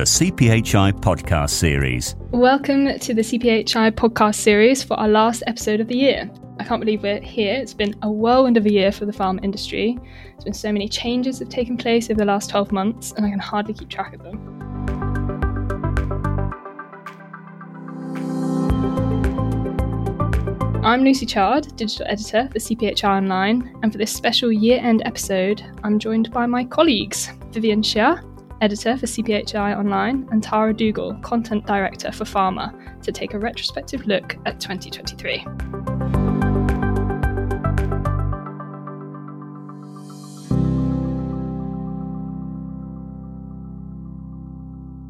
the CPHI podcast series. Welcome to the CPHI podcast series for our last episode of the year. I can't believe we're here. It's been a whirlwind of a year for the pharma industry. There's been so many changes that have taken place over the last 12 months, and I can hardly keep track of them. I'm Lucy Chard, Digital Editor for CPHI Online, and for this special year-end episode, I'm joined by my colleagues, Vivian Xie, Editor for CPHI Online, and Tara Dougal, Content Director for Pharma, to take a retrospective look at 2023.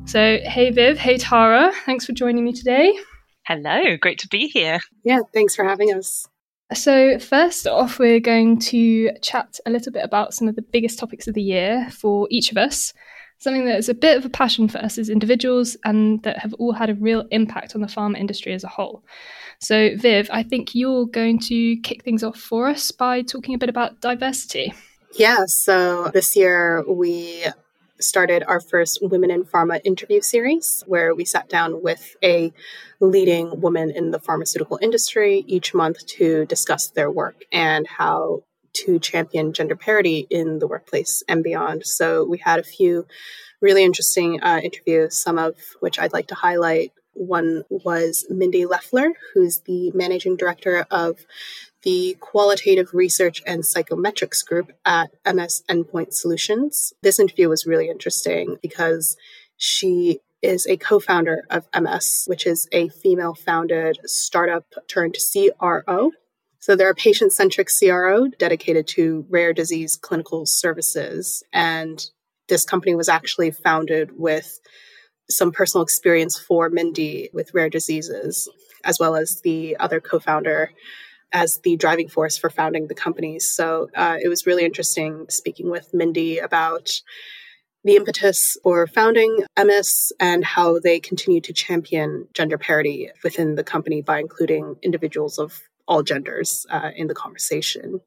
So, hey Viv, hey Tara, thanks for joining me today. Hello, great to be here. Yeah, thanks for having us. So first off, we're going to chat a little bit about some of the biggest topics of the year for each of us, something that is a bit of a passion for us as individuals and that have all had a real impact on the pharma industry as a whole. So Viv, I think you're going to kick things off for us by talking a bit about diversity. Yeah, so this year we started our first Women in Pharma interview series, where we sat down with a leading woman in the pharmaceutical industry each month to discuss their work and how to champion gender parity in the workplace and beyond. So we had a few really interesting interviews, some of which I'd like to highlight. One was Mindy Leffler, who's the managing director of the Qualitative Research and Psychometrics Group at MS Endpoint Solutions. This interview was really interesting because she is a co-founder of MS, which is a female-founded startup turned CRO. So they're a patient-centric CRO dedicated to rare disease clinical services. And this company was actually founded with some personal experience for Mindy with rare diseases, as well as the other co-founder as the driving force for founding the company. So it was really interesting speaking with Mindy about the impetus for founding MS and how they continue to champion gender parity within the company by including individuals of all genders in the conversation.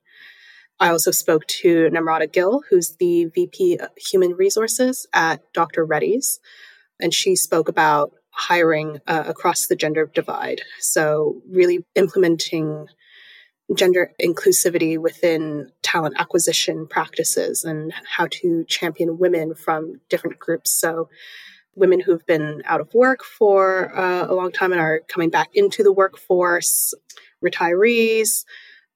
I also spoke to Namrata Gill, who's the VP of Human Resources at Dr. Reddy's, and she spoke about hiring across the gender divide. So really implementing gender inclusivity within talent acquisition practices and how to champion women from different groups. So women who've been out of work for a long time and are coming back into the workforce, retirees,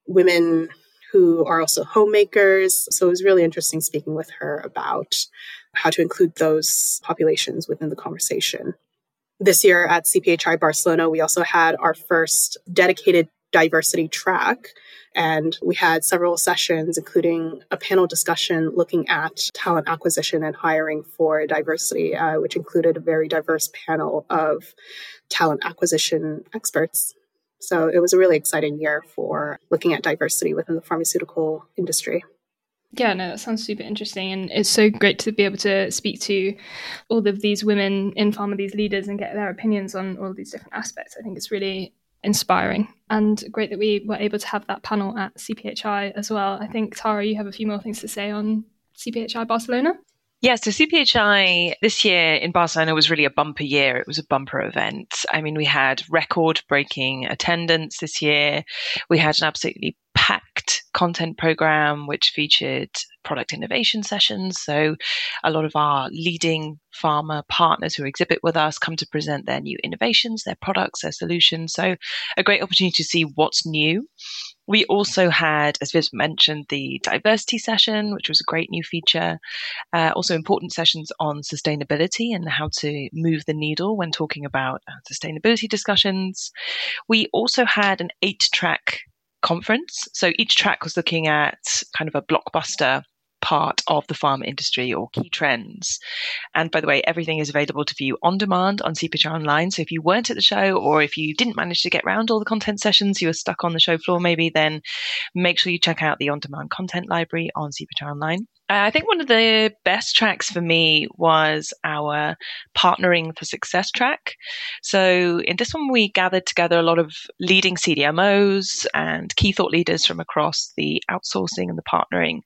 women who are also homemakers. So it was really interesting speaking with her about how to include those populations within the conversation. This year at CPHI Barcelona, we also had our first dedicated diversity track, and we had several sessions, including a panel discussion looking at talent acquisition and hiring for diversity, which included a very diverse panel of talent acquisition experts. So it was a really exciting year for looking at diversity within the pharmaceutical industry. Yeah, no, that sounds super interesting. And it's so great to be able to speak to all of these women in pharma, these leaders, and get their opinions on all of these different aspects. I think it's really inspiring and great that we were able to have that panel at CPHI as well. I think, Tara, you have a few more things to say on CPHI Barcelona? Yeah, so CPHI this year in Barcelona was really a bumper year. It was a bumper event. I mean, we had record-breaking attendance this year. We had an absolutely packed content program, which featured product innovation sessions. So a lot of our leading pharma partners who exhibit with us come to present their new innovations, their products, their solutions. So a great opportunity to see what's new. We also had, as Viv mentioned, the diversity session, which was a great new feature. Also important sessions on sustainability and how to move the needle when talking about sustainability discussions. We also had an 8-track conference. So each track was looking at kind of a blockbuster part of the pharma industry or key trends. And by the way, everything is available to view on demand on CPHI Online. So if you weren't at the show or if you didn't manage to get around all the content sessions, you were stuck on the show floor maybe, then make sure you check out the on-demand content library on CPHI Online. I think one of the best tracks for me was our Partnering for Success track. So in this one, we gathered together a lot of leading CDMOs and key thought leaders from across the outsourcing and the partnering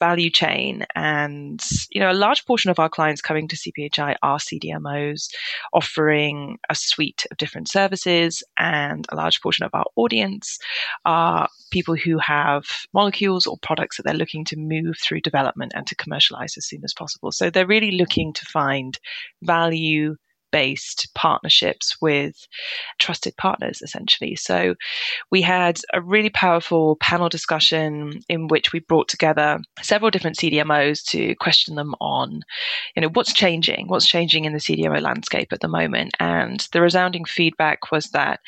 value value chain. And, you know, a large portion of our clients coming to CPHI are CDMOs, offering a suite of different services. And a large portion of our audience are people who have molecules or products that they're looking to move through development and to commercialize as soon as possible. So they're really looking to find value-based partnerships with trusted partners, essentially. So we had a really powerful panel discussion in which we brought together several different CDMOs to question them on, you know, what's changing in the CDMO landscape at the moment. And the resounding feedback was that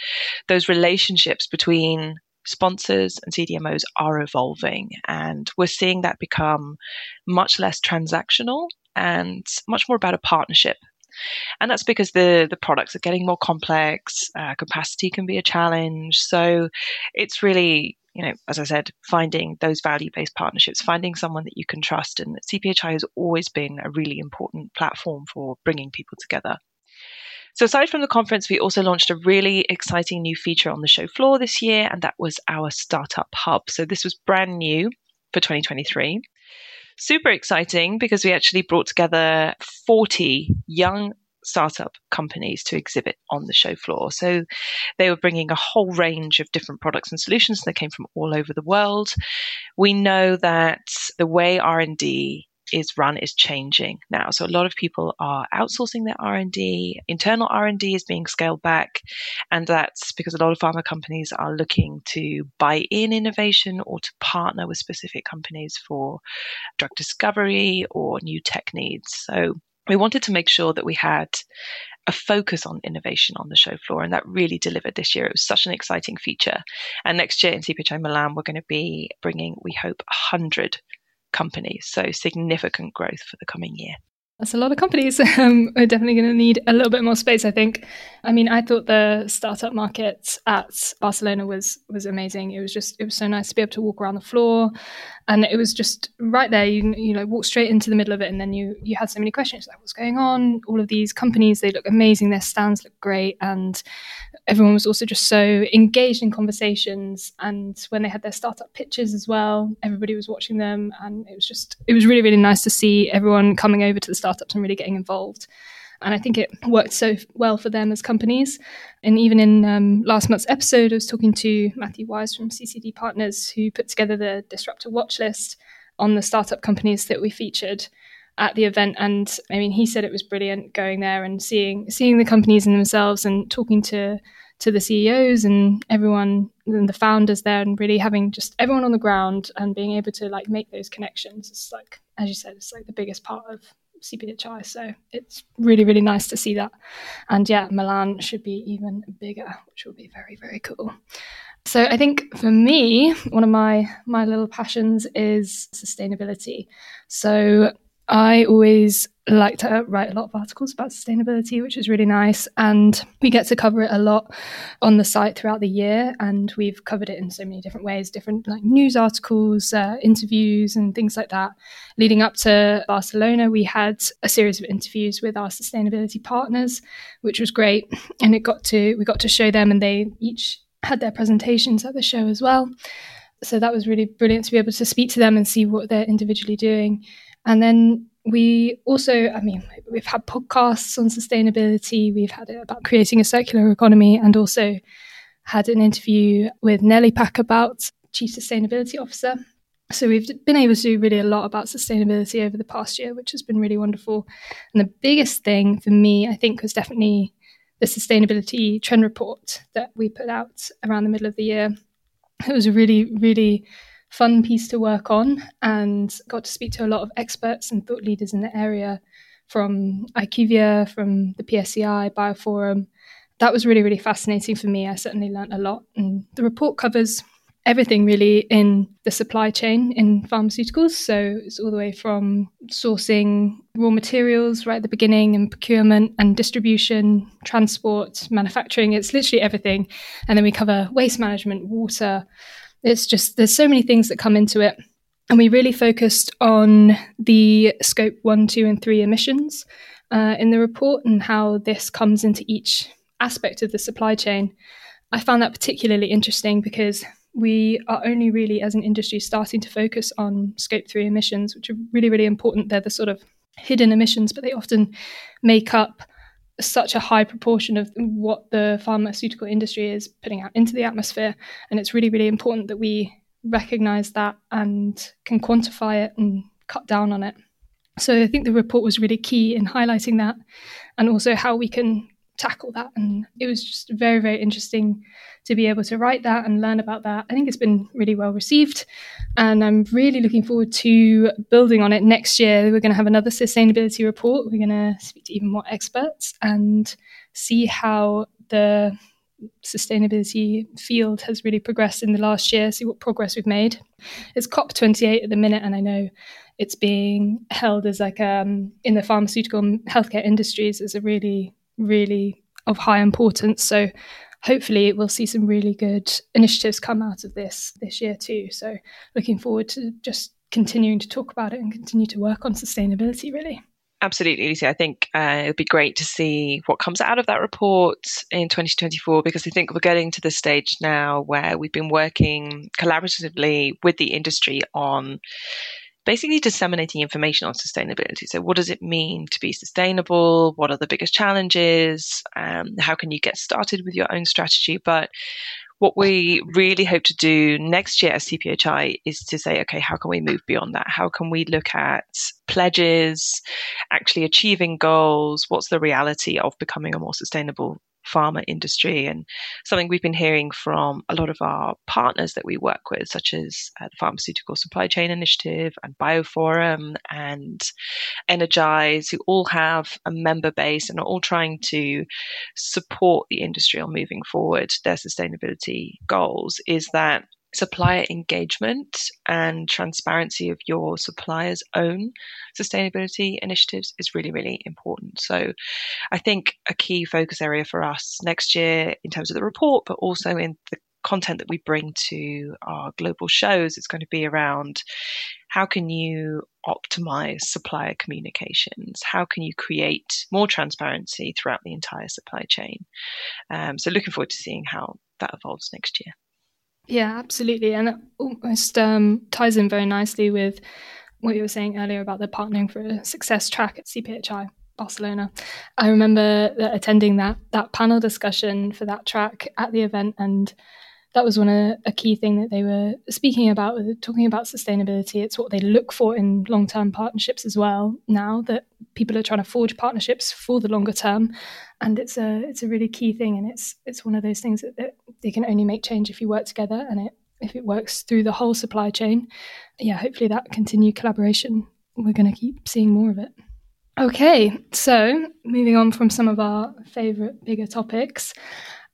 those relationships between sponsors and CDMOs are evolving, and we're seeing that become much less transactional and much more about a partnership. And that's because the products are getting more complex, capacity can be a challenge. So it's really, you know, as I said, finding those value-based partnerships, finding someone that you can trust. And CPHI has always been a really important platform for bringing people together. So aside from the conference, we also launched a really exciting new feature on the show floor this year, and that was our Startup Hub. So this was brand new for 2023. Super exciting because we actually brought together 40 young startup companies to exhibit on the show floor. So they were bringing a whole range of different products and solutions that came from all over the world. We know that the way R&D is run is changing now. So a lot of people are outsourcing their R&D. Internal R&D is being scaled back. And that's because a lot of pharma companies are looking to buy in innovation or to partner with specific companies for drug discovery or new tech needs. So we wanted to make sure that we had a focus on innovation on the show floor, and that really delivered this year. It was such an exciting feature. And next year in CPHI Milan, we're going to be bringing, we hope, 100 companies. So significant growth for the coming year. That's a lot of companies. We're definitely going to need a little bit more space, I think. I mean, I thought the startup market at Barcelona was amazing. It was so nice to be able to walk around the floor, and it was just right there. You know, walk straight into the middle of it, and then you had so many questions like, what's going on? All of these companies, they look amazing. Their stands look great, and everyone was also just so engaged in conversations. And when they had their startup pitches as well, everybody was watching them, and it was really, really nice to see everyone coming over to the startups and really getting involved. And I think it worked so well for them as companies. And even in last month's episode, I was talking to Matthew Wise from CCD Partners, who put together the Disruptor Watchlist on the startup companies that we featured at the event. And I mean, he said it was brilliant going there and seeing the companies in themselves and talking to the CEOs and everyone and the founders there, and really having just everyone on the ground and being able to like make those connections. It's like, as you said, it's like the biggest part of CPHI. So it's really, really nice to see that. And yeah, Milan should be even bigger, which will be very, very cool. So I think for me, one of my little passions is sustainability. So I always like to write a lot of articles about sustainability, which is really nice. And we get to cover it a lot on the site throughout the year. And we've covered it in so many different ways, different like news articles, interviews and things like that. Leading up to Barcelona, we had a series of interviews with our sustainability partners, which was great. And we got to show them, and they each had their presentations at the show as well. So that was really brilliant to be able to speak to them and see what they're individually doing. And then we also, I mean, we've had podcasts on sustainability. We've had it about creating a circular economy, and also had an interview with Nelly Pack about Chief Sustainability Officer. So we've been able to do really a lot about sustainability over the past year, which has been really wonderful. And the biggest thing for me, I think, was definitely the sustainability trend report that we put out around the middle of the year. It was a really, really fun piece to work on, and got to speak to a lot of experts and thought leaders in the area, from IQVIA, from the PSEI, Bioforum. That was really, really fascinating for me. I certainly learned a lot. And the report covers everything really in the supply chain in pharmaceuticals. So it's all the way from sourcing raw materials right at the beginning, and procurement and distribution, transport, manufacturing. It's literally everything. And then we cover waste management, water. It's just, there's so many things that come into it. And we really focused on the scope 1, 2, and 3 emissions in the report, and how this comes into each aspect of the supply chain. I found that particularly interesting because we are only really as an industry starting to focus on scope 3 emissions, which are really, really important. They're the sort of hidden emissions, but they often make up such a high proportion of what the pharmaceutical industry is putting out into the atmosphere. And it's really, really important that we recognize that and can quantify it and cut down on it. So I think the report was really key in highlighting that and also how we can tackle that. And it was just very, very interesting to be able to write that and learn about that. I think it's been really well received, and I'm really looking forward to building on it next year. We're going to have another sustainability report. We're going to speak to even more experts and see how the sustainability field has really progressed in the last year, see what progress we've made. It's COP28 at the minute, and I know it's being held as like in the pharmaceutical and healthcare industries as a really, really of high importance. So hopefully we'll see some really good initiatives come out of this year too. So looking forward to just continuing to talk about it and continue to work on sustainability, really. Absolutely, Lucy. I think it'll be great to see what comes out of that report in 2024, because I think we're getting to the stage now where we've been working collaboratively with the industry on basically disseminating information on sustainability. So what does it mean to be sustainable? What are the biggest challenges? How can you get started with your own strategy? But what we really hope to do next year as CPHI is to say, okay, how can we move beyond that? How can we look at pledges, actually achieving goals? What's the reality of becoming a more sustainable pharma industry? And something we've been hearing from a lot of our partners that we work with, such as the Pharmaceutical Supply Chain Initiative and Bioforum and Energize, who all have a member base and are all trying to support the industry on moving forward their sustainability goals, is that supplier engagement and transparency of your suppliers' own sustainability initiatives is really, really important. So I think a key focus area for us next year in terms of the report, but also in the content that we bring to our global shows, is going to be around how can you optimize supplier communications? How can you create more transparency throughout the entire supply chain? So looking forward to seeing how that evolves next year. Yeah, absolutely. And it almost ties in very nicely with what you were saying earlier about the Partnering for a Success track at CPHI Barcelona. I remember attending that panel discussion for that track at the event, and that was a key thing that they were speaking about, talking about sustainability. It's what they look for in long-term partnerships as well now, that people are trying to forge partnerships for the longer term. And it's a really key thing. And it's one of those things that they can only make change if you work together, and if it works through the whole supply chain. Yeah, hopefully that continued collaboration, we're going to keep seeing more of it. Okay, so moving on from some of our favourite bigger topics.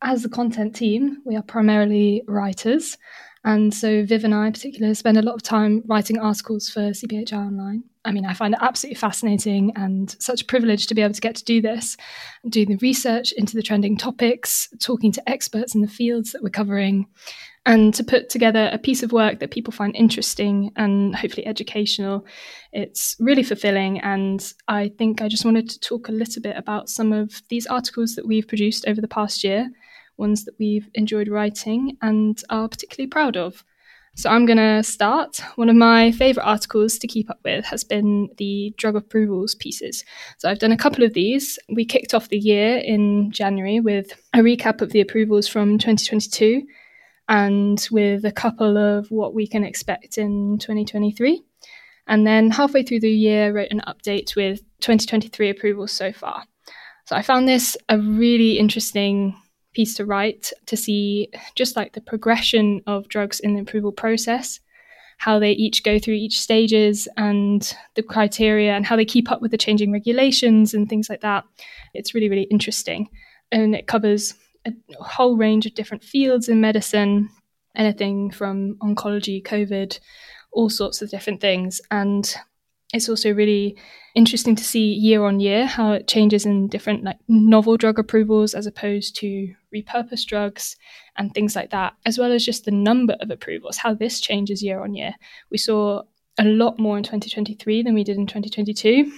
As the content team, we are primarily writers. And so Viv and I in particular spend a lot of time writing articles for CPHI Online. I mean, I find it absolutely fascinating and such a privilege to be able to get to do this, do the research into the trending topics, talking to experts in the fields that we're covering, and to put together a piece of work that people find interesting and hopefully educational. It's really fulfilling. And I think I just wanted to talk a little bit about some of these articles that we've produced over the past year, ones that we've enjoyed writing and are particularly proud of. So I'm going to start. One of my favourite articles to keep up with has been the drug approvals pieces. So I've done a couple of these. We kicked off the year in January with a recap of the approvals from 2022 and with a couple of what we can expect in 2023. And then halfway through the year, wrote an update with 2023 approvals so far. So I found this a really interesting piece to write, to see just like the progression of drugs in the approval process, how they each go through each stages and the criteria and how they keep up with the changing regulations and things like that. It's really, really interesting. And it covers a whole range of different fields in medicine, anything from oncology, COVID, all sorts of different things. And it's also really interesting to see year on year how it changes in different like novel drug approvals as opposed to repurposed drugs and things like that, as well as just the number of approvals, how this changes year on year. We saw a lot more in 2023 than we did in 2022.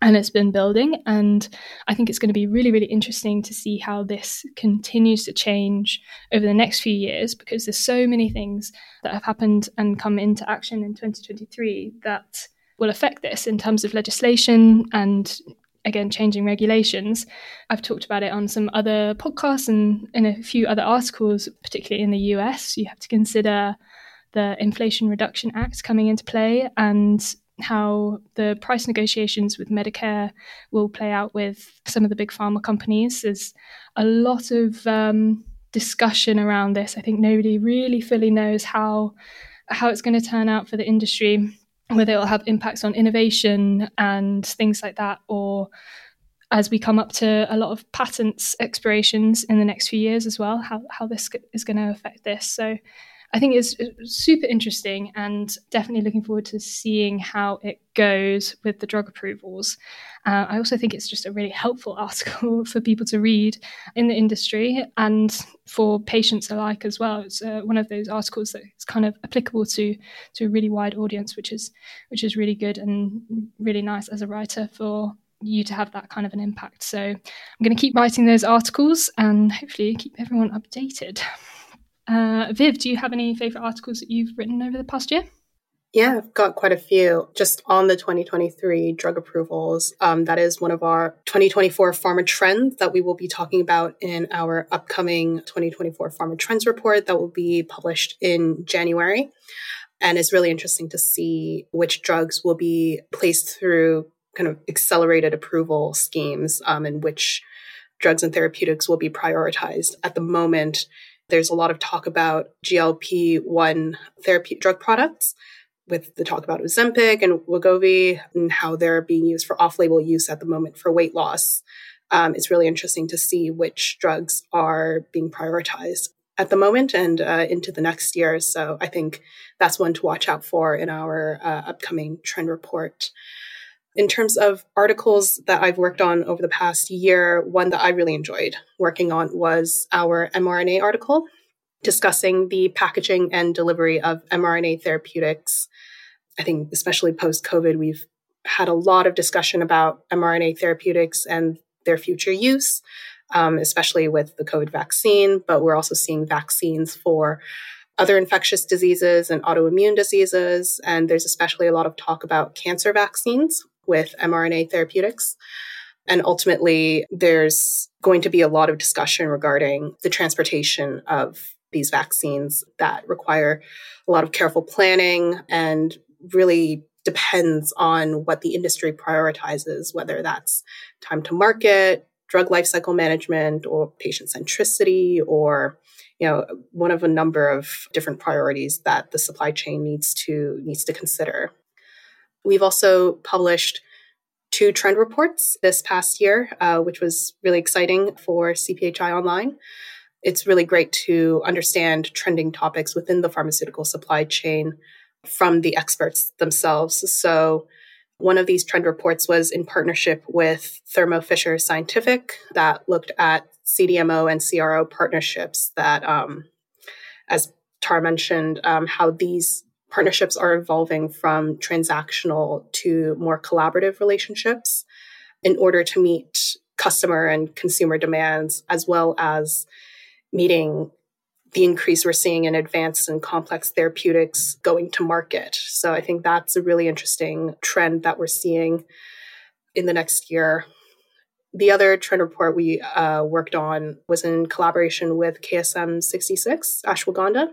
And it's been building, and I think it's going to be really, really interesting to see how this continues to change over the next few years, because there's so many things that have happened and come into action in 2023 that will affect this in terms of legislation and, again, changing regulations. I've talked about it on some other podcasts and in a few other articles, particularly in the US. You have to consider the Inflation Reduction Act coming into play and how the price negotiations with Medicare will play out with some of the big pharma companies. There's a lot of discussion around this. I think nobody really fully knows how it's going to turn out for the industry, whether it will have impacts on innovation and things like that, or as we come up to a lot of patents expirations in the next few years as well, how this is going to affect this. So I think it's super interesting, and definitely looking forward to seeing how it goes with the drug approvals. I also think it's just a really helpful article for people to read in the industry and for patients alike as well. It's one of those articles that is kind of applicable to a really wide audience, which is really good and really nice as a writer for you to have that kind of an impact. So I'm going to keep writing those articles and hopefully keep everyone updated. Viv, do you have any favourite articles that you've written over the past year? Yeah, I've got quite a few. Just on the 2023 drug approvals, that is one of our 2024 pharma trends that we will be talking about in our upcoming 2024 pharma trends report that will be published in January. And it's really interesting to see which drugs will be placed through kind of accelerated approval schemes, and which drugs and therapeutics will be prioritized. At the moment, there's a lot of talk about GLP-1 therapy drug products, with the talk about Ozempic and Wegovy and how they're being used for off-label use at the moment for weight loss. It's really interesting to see which drugs are being prioritized at the moment and into the next year. So I think that's one to watch out for in our upcoming trend report. In terms of articles that I've worked on over the past year, one that I really enjoyed working on was our mRNA article discussing the packaging and delivery of mRNA therapeutics. I think especially post-COVID, we've had a lot of discussion about mRNA therapeutics and their future use, especially with the COVID vaccine, but we're also seeing vaccines for other infectious diseases and autoimmune diseases. And there's especially a lot of talk about cancer vaccines with mRNA therapeutics. And ultimately, there's going to be a lot of discussion regarding the transportation of these vaccines that require a lot of careful planning and really depends on what the industry prioritizes, whether that's time to market, drug lifecycle management, or patient centricity, or one of a number of different priorities that the supply chain needs to consider. We've also published 2 trend reports this past year, which was really exciting for CPHI Online. It's really great to understand trending topics within the pharmaceutical supply chain from the experts themselves. So one of these trend reports was in partnership with Thermo Fisher Scientific that looked at CDMO and CRO partnerships that, as Tara mentioned, how these partnerships are evolving from transactional to more collaborative relationships in order to meet customer and consumer demands, as well as meeting the increase we're seeing in advanced and complex therapeutics going to market. So I think that's a really interesting trend that we're seeing in the next year. The other trend report we worked on was in collaboration with KSM 66, Ashwagandha,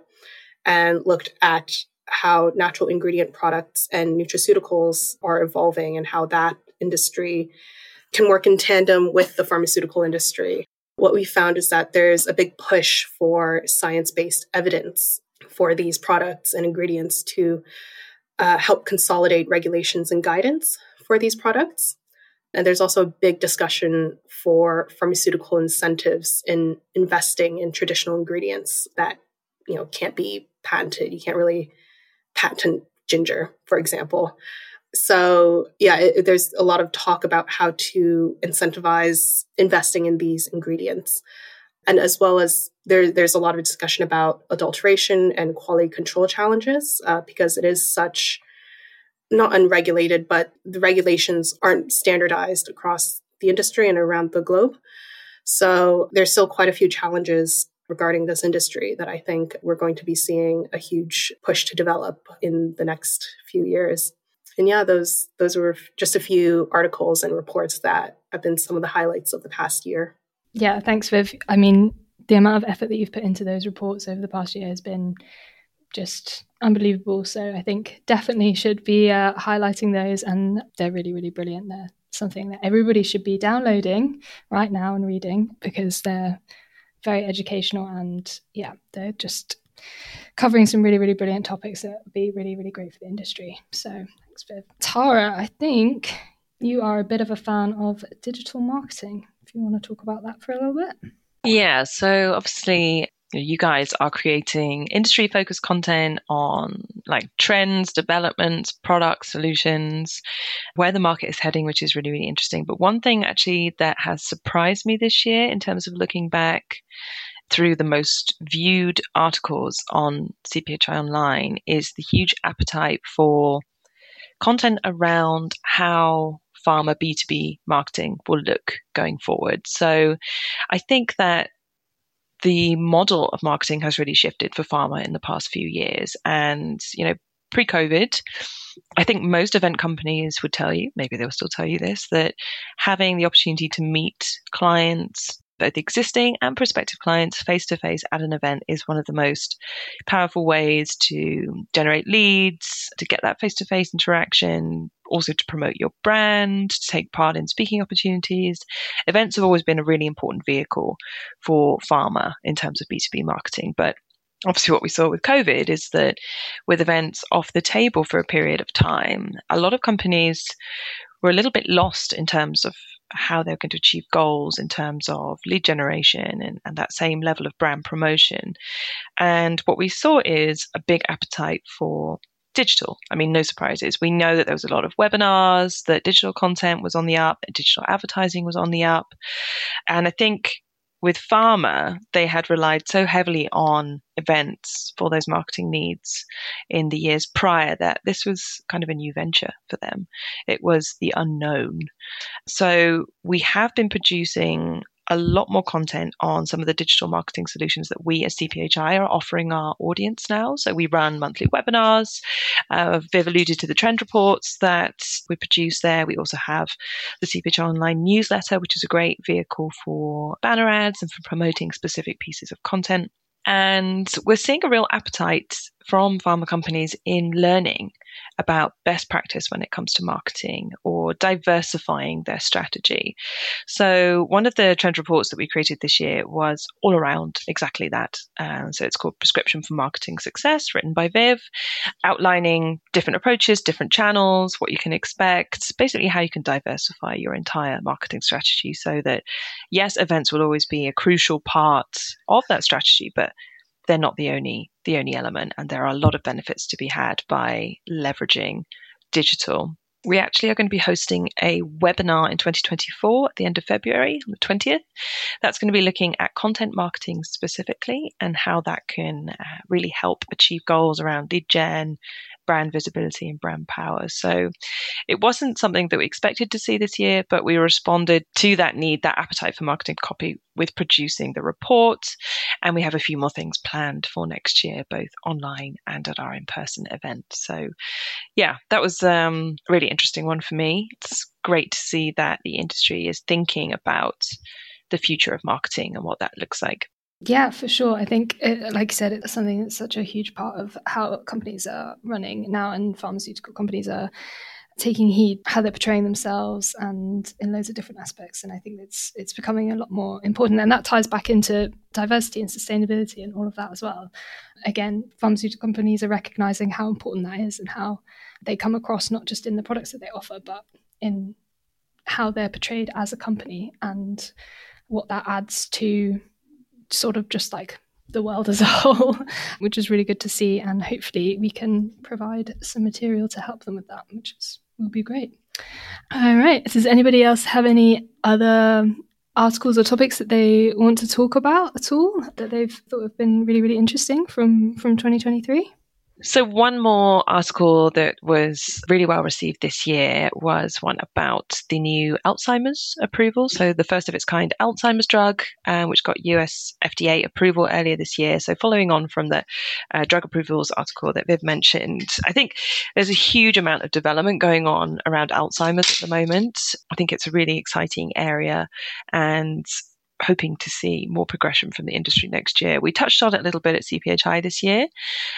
and looked at how natural ingredient products and nutraceuticals are evolving and how that industry can work in tandem with the pharmaceutical industry. What we found is that there's a big push for science-based evidence for these products and ingredients to help consolidate regulations and guidance for these products. And there's also a big discussion for pharmaceutical incentives in investing in traditional ingredients that, can't be patented. You can't really patent ginger, for example. So yeah, there's a lot of talk about how to incentivize investing in these ingredients. And as well as there's a lot of discussion about adulteration and quality control challenges because it is such not unregulated, but the regulations aren't standardized across the industry and around the globe. So there's still quite a few challenges regarding this industry that I think we're going to be seeing a huge push to develop in the next few years. And yeah, those were just a few articles and reports that have been some of the highlights of the past year. Yeah, thanks, Viv. I mean, the amount of effort that you've put into those reports over the past year has been just unbelievable. So I think definitely should be highlighting those, and they're really, really brilliant. They're something that everybody should be downloading right now and reading, because they're very educational, and yeah, they're just covering some really, really brilliant topics that would be really, really great for the industry. So thanks, Viv. Tara, I think you are a bit of a fan of digital marketing, if you want to talk about that for a little bit. Yeah, so obviously you guys are creating industry-focused content on like trends, developments, products, solutions, where the market is heading, which is really, really interesting. But one thing actually that has surprised me this year in terms of looking back through the most viewed articles on CPHI Online is the huge appetite for content around how pharma B2B marketing will look going forward. So I think that the model of marketing has really shifted for pharma in the past few years. And, you know, pre-COVID, I think most event companies would tell you, maybe they'll still tell you this, that having the opportunity to meet clients, both existing and prospective clients, face-to-face at an event is one of the most powerful ways to generate leads, to get that face-to-face interaction, also to promote your brand, to take part in speaking opportunities. Events have always been a really important vehicle for pharma in terms of B2B marketing. But obviously what we saw with COVID is that with events off the table for a period of time, a lot of companies were a little bit lost in terms of how they're going to achieve goals in terms of lead generation and that same level of brand promotion. And what we saw is a big appetite for digital. I mean, no surprises. We know that there was a lot of webinars, that digital content was on the up, digital advertising was on the up. And I think with pharma, they had relied so heavily on events for those marketing needs in the years prior that this was kind of a new venture for them. It was the unknown. So we have been producing a lot more content on some of the digital marketing solutions that we as CPHI are offering our audience now. So we run monthly webinars. Viv alluded to the trend reports that we produce there. We also have the CPHI Online newsletter, which is a great vehicle for banner ads and for promoting specific pieces of content. And we're seeing a real appetite from pharma companies in learning about best practice when it comes to marketing or diversifying their strategy. So one of the trend reports that we created this year was all around exactly that. So it's called Prescription for Marketing Success, written by Viv, outlining different approaches, different channels, what you can expect, basically how you can diversify your entire marketing strategy so that, yes, events will always be a crucial part of that strategy, but they're not the only element, and there are a lot of benefits to be had by leveraging digital. We actually are going to be hosting a webinar in 2024 at the end of February, on the 20th. That's going to be looking at content marketing specifically and how that can really help achieve goals around lead gen, brand visibility and brand power. So it wasn't something that we expected to see this year, but we responded to that need, that appetite for marketing copy with producing the report. And we have a few more things planned for next year, both online and at our in-person event. So yeah, that was a really interesting one for me. It's great to see that the industry is thinking about the future of marketing and what that looks like. Yeah, for sure. I think, like you said, it's something that's such a huge part of how companies are running now, and pharmaceutical companies are taking heed how they're portraying themselves and in loads of different aspects. And I think it's becoming a lot more important. And that ties back into diversity and sustainability and all of that as well. Again, pharmaceutical companies are recognizing how important that is and how they come across, not just in the products that they offer, but in how they're portrayed as a company and what that adds to sort of just like the world as a whole, which is really good to see. And hopefully we can provide some material to help them with that, which will be great. All right. Does anybody else have any other articles or topics that they want to talk about at all that they've thought have been really, really interesting from 2023? So one more article that was really well received this year was one about the new Alzheimer's approval. So the first of its kind Alzheimer's drug, which got US FDA approval earlier this year. So following on from the drug approvals article that Viv mentioned, I think there's a huge amount of development going on around Alzheimer's at the moment. I think it's a really exciting area and hoping to see more progression from the industry next year. We touched on it a little bit at CPHI this year,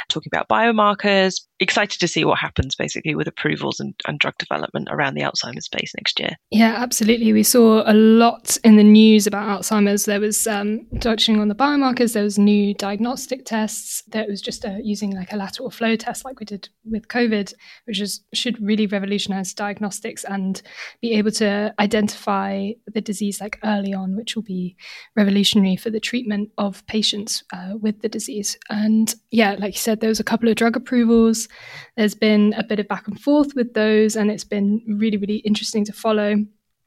talking about biomarkers. Excited to see what happens basically with approvals and drug development around the Alzheimer's space next year. Yeah, absolutely. We saw a lot in the news about Alzheimer's. There was touching on the biomarkers, there was new diagnostic tests. There was just using like a lateral flow test like we did with COVID, which should really revolutionize diagnostics and be able to identify the disease like early on, which will be revolutionary for the treatment of patients with the disease. And yeah, like you said, there was a couple of drug approvals. There's been a bit of back and forth with those, and it's been really, really interesting to follow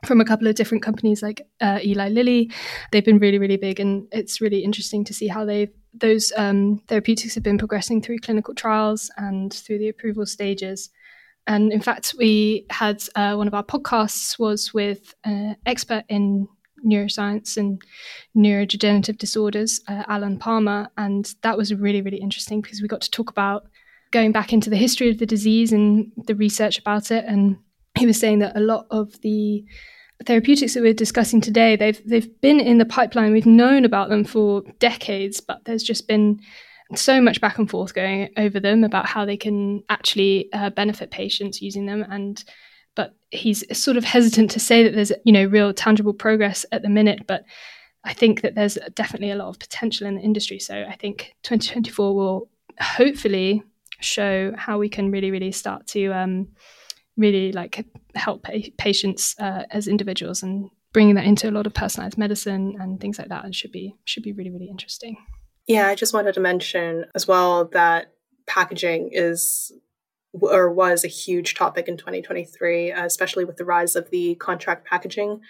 from a couple of different companies like Eli Lilly. They've been really, really big, and it's really interesting to see how those therapeutics have been progressing through clinical trials and through the approval stages. And in fact, we had one of our podcasts was with an expert in neuroscience and neurodegenerative disorders, Alan Palmer. And that was really, really interesting because we got to talk about going back into the history of the disease and the research about it. And he was saying that a lot of the therapeutics that we're discussing today, they've been in the pipeline. We've known about them for decades, but there's just been so much back and forth going over them about how they can actually benefit patients using them. But he's sort of hesitant to say that there's, real tangible progress at the minute. But I think that there's definitely a lot of potential in the industry. So I think 2024 will hopefully show how we can really, really start to help patients as individuals, and bringing that into a lot of personalized medicine and things like that. And should be really, really interesting. Yeah, I just wanted to mention as well that packaging was a huge topic in 2023, especially with the rise of the contract packaging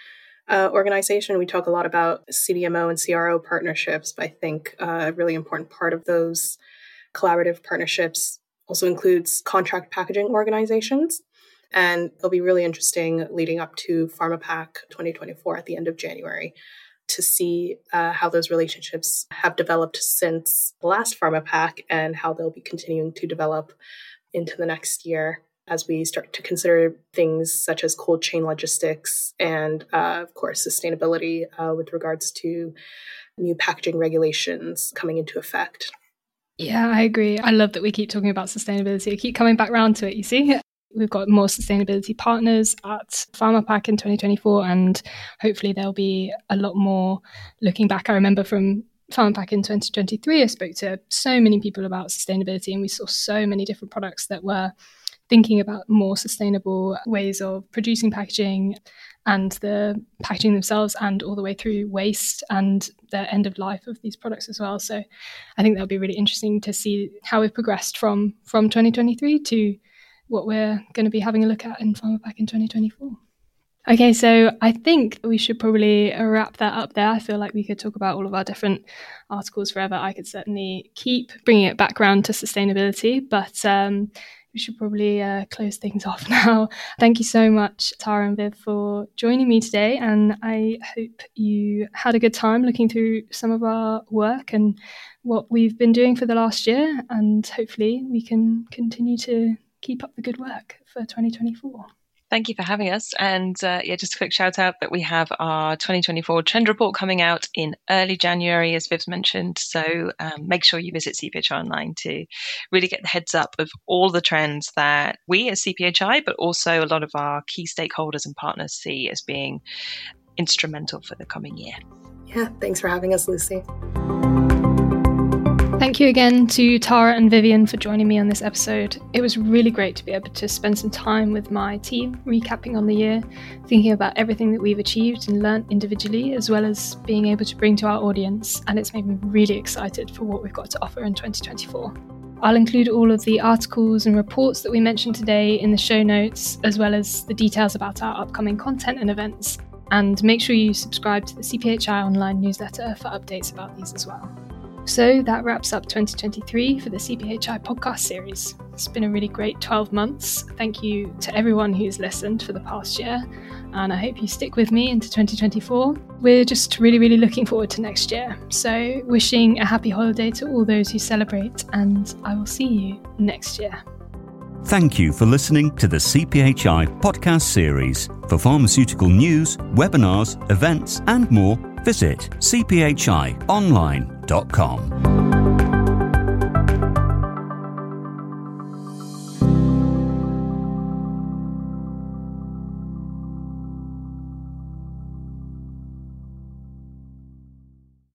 organization. We talk a lot about CDMO and CRO partnerships, but I think a really important part of those collaborative partnerships also includes contract packaging organizations. And it'll be really interesting leading up to PharmaPack 2024 at the end of January to see how those relationships have developed since the last PharmaPack and how they'll be continuing to develop into the next year as we start to consider things such as cold chain logistics and, of course, sustainability with regards to new packaging regulations coming into effect. Yeah, I agree. I love that we keep talking about sustainability. I keep coming back round to it, you see. We've got more sustainability partners at PharmaPack in 2024, and hopefully there'll be a lot more looking back. I remember from PharmaPack in 2023, I spoke to so many people about sustainability, and we saw so many different products that were thinking about more sustainable ways of producing packaging and the packaging themselves, and all the way through waste and the end of life of these products as well. So I think that'll be really interesting to see how we've progressed from 2023 to what we're going to be having a look at in PharmaPack in 2024. Okay, so I think we should probably wrap that up there. I feel like we could talk about all of our different articles forever. I could certainly keep bringing it back around to sustainability, but we should probably close things off now. Thank you so much, Tara and Viv, for joining me today. And I hope you had a good time looking through some of our work and what we've been doing for the last year. And hopefully we can continue to keep up the good work for 2024. Thank you for having us. And just a quick shout out that we have our 2024 trend report coming out in early January, as Viv's mentioned. So make sure you visit CPHI Online to really get the heads up of all the trends that we as CPHI, but also a lot of our key stakeholders and partners see as being instrumental for the coming year. Yeah, thanks for having us, Lucy. Thank you again to Tara and Vivian for joining me on this episode. It was really great to be able to spend some time with my team, recapping on the year, thinking about everything that we've achieved and learnt individually, as well as being able to bring to our audience. And it's made me really excited for what we've got to offer in 2024. I'll include all of the articles and reports that we mentioned today in the show notes, as well as the details about our upcoming content and events. And make sure you subscribe to the CPHI Online newsletter for updates about these as well. So that wraps up 2023 for the CPHI podcast series. It's been a really great 12 months. Thank you to everyone who's listened for the past year, and I hope you stick with me into 2024. We're just really, really looking forward to next year. So wishing a happy holiday to all those who celebrate, and I will see you next year. Thank you for listening to the CPHI podcast series. For pharmaceutical news, webinars, events, and more, visit cphionline.com.